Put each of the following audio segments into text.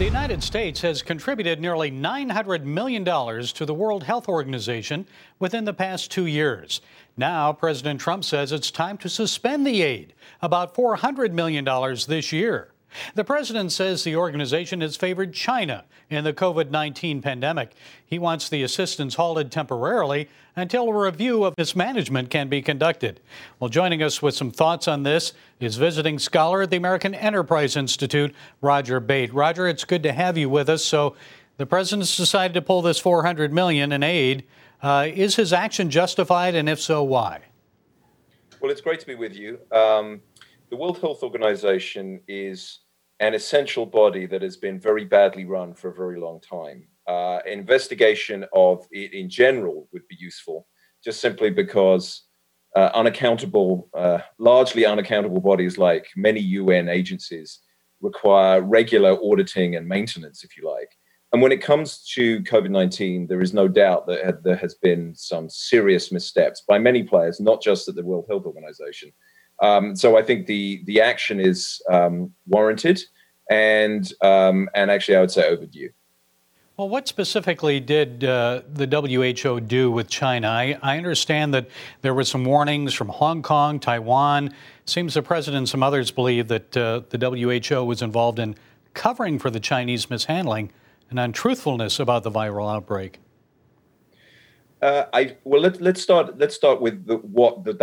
The United States has contributed nearly $900 million to the World Health Organization within the past 2 years. Now, President Trump says it's time to suspend the aid, about $400 million this year. The president says the organization has favored China in the COVID-19 pandemic. He wants the assistance halted temporarily until a review of its management can be conducted. Well, joining us with some thoughts on this is visiting scholar at the American Enterprise Institute, Roger Bate. Roger, it's good to have you with us. So the president's decided to pull this $400 million in aid. Is his action justified, and if so, why? Well, it's great to be with you. The World Health Organization is an essential body that has been very badly run for a very long time. Investigation of it in general would be useful, just simply because largely unaccountable bodies like many UN agencies require regular auditing and maintenance, if you like. And when it comes to COVID-19, there is no doubt that there has been some serious missteps by many players, not just at the World Health Organization. So I think the action is warranted and actually I would say overdue. Well, what specifically did the WHO do with China? I understand that there were some warnings from Hong Kong, Taiwan. Seems the president and some others believe that the WHO was involved in covering for the Chinese mishandling and untruthfulness about the viral outbreak. Let's start with what the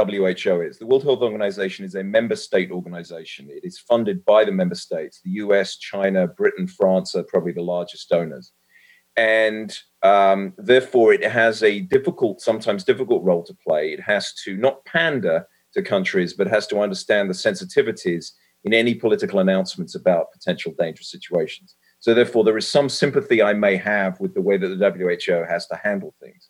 WHO is. The World Health Organization is a member state organization. It is funded by the member states. The US, China, Britain, France are probably the largest donors. And therefore, it has a sometimes difficult role to play. It has to not pander to countries, but has to understand the sensitivities in any political announcements about potential dangerous situations. So therefore, there is some sympathy I may have with the way that the WHO has to handle things.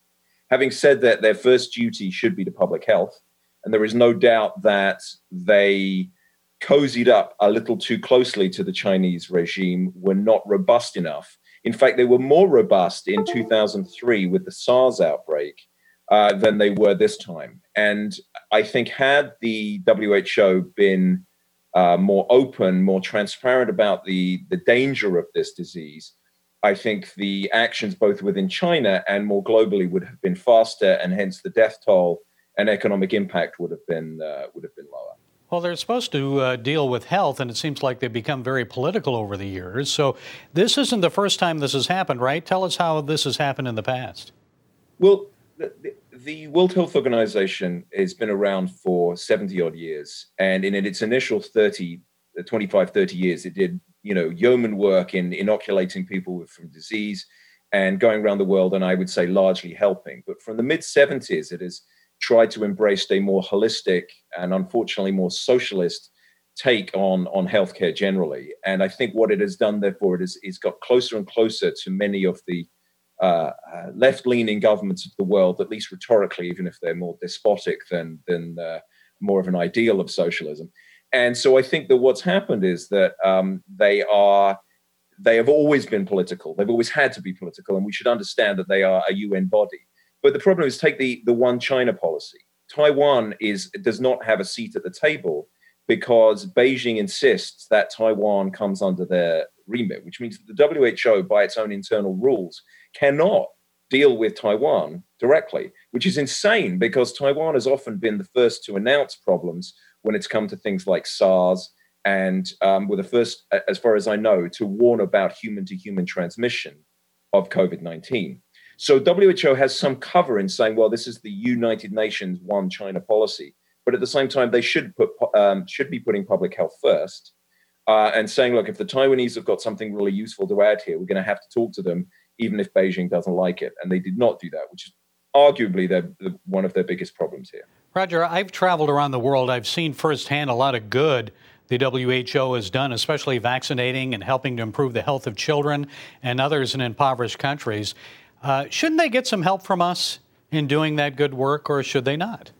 Having said that, their first duty should be to public health, and there is no doubt that they cozied up a little too closely to the Chinese regime, were not robust enough. In fact, they were more robust in 2003 with the SARS outbreak than they were this time. And I think had the WHO been more open, more transparent about the danger of this disease, I think the actions both within China and more globally would have been faster, and hence the death toll and economic impact would have been lower. Well, they're supposed to deal with health, and it seems like they've become very political over the years. So this isn't the first time this has happened, right? Tell us how this has happened in the past. Well, the World Health Organization has been around for 70-odd years, and in its initial 25-30 years, it did yeoman work in inoculating people from disease and going around the world, and I would say largely helping. But from the mid-'70s, it has tried to embrace a more holistic and unfortunately more socialist take on healthcare generally. And I think what it has done, therefore, it's got closer and closer to many of the left-leaning governments of the world, at least rhetorically, even if they're more despotic than more of an ideal of socialism. And so I think that what's happened is that they have always been political. They've always had to be political, and we should understand that they are a UN body. But the problem is, take the one China policy. Taiwan does not have a seat at the table because Beijing insists that Taiwan comes under their remit, which means that the WHO, by its own internal rules, cannot deal with Taiwan directly, which is insane because Taiwan has often been the first to announce problems when it's come to things like SARS and were the first, as far as I know, to warn about human-to-human transmission of COVID-19. So WHO has some cover in saying, well, this is the United Nations one China policy. But at the same time, they should be putting public health first and saying, look, if the Taiwanese have got something really useful to add here, we're going to have to talk to them, even if Beijing doesn't like it. And they did not do that, which is arguably one of their biggest problems here. Roger, I've traveled around the world. I've seen firsthand a lot of good the WHO has done, especially vaccinating and helping to improve the health of children and others in impoverished countries. Shouldn't they get some help from us in doing that good work, or should they not?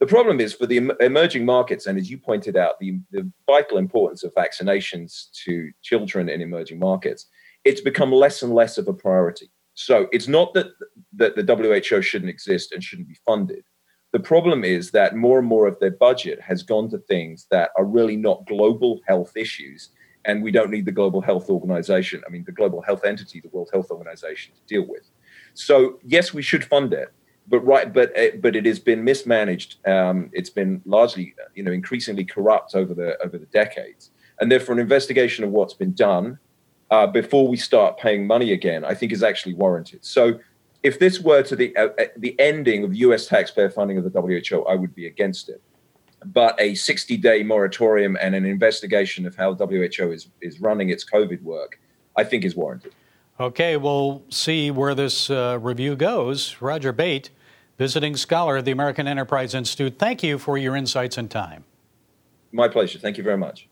The problem is for the emerging markets, and as you pointed out, the vital importance of vaccinations to children in emerging markets, it's become less and less of a priority. So it's not that the WHO shouldn't exist and shouldn't be funded. The problem is that more and more of their budget has gone to things that are really not global health issues and we don't need the Global Health Organization, I mean, the global health entity, the World Health Organization, to deal with. So yes, we should fund it, but it has been mismanaged. It's been largely, increasingly corrupt over the decades. And therefore, an investigation of what's been done before we start paying money again, I think, is actually warranted. So if this were to the ending of U.S. taxpayer funding of the WHO, I would be against it. But a 60-day moratorium and an investigation of how WHO is running its COVID work, I think, is warranted. Okay, we'll see where this review goes. Roger Bate, visiting scholar at the American Enterprise Institute, thank you for your insights and time. My pleasure. Thank you very much.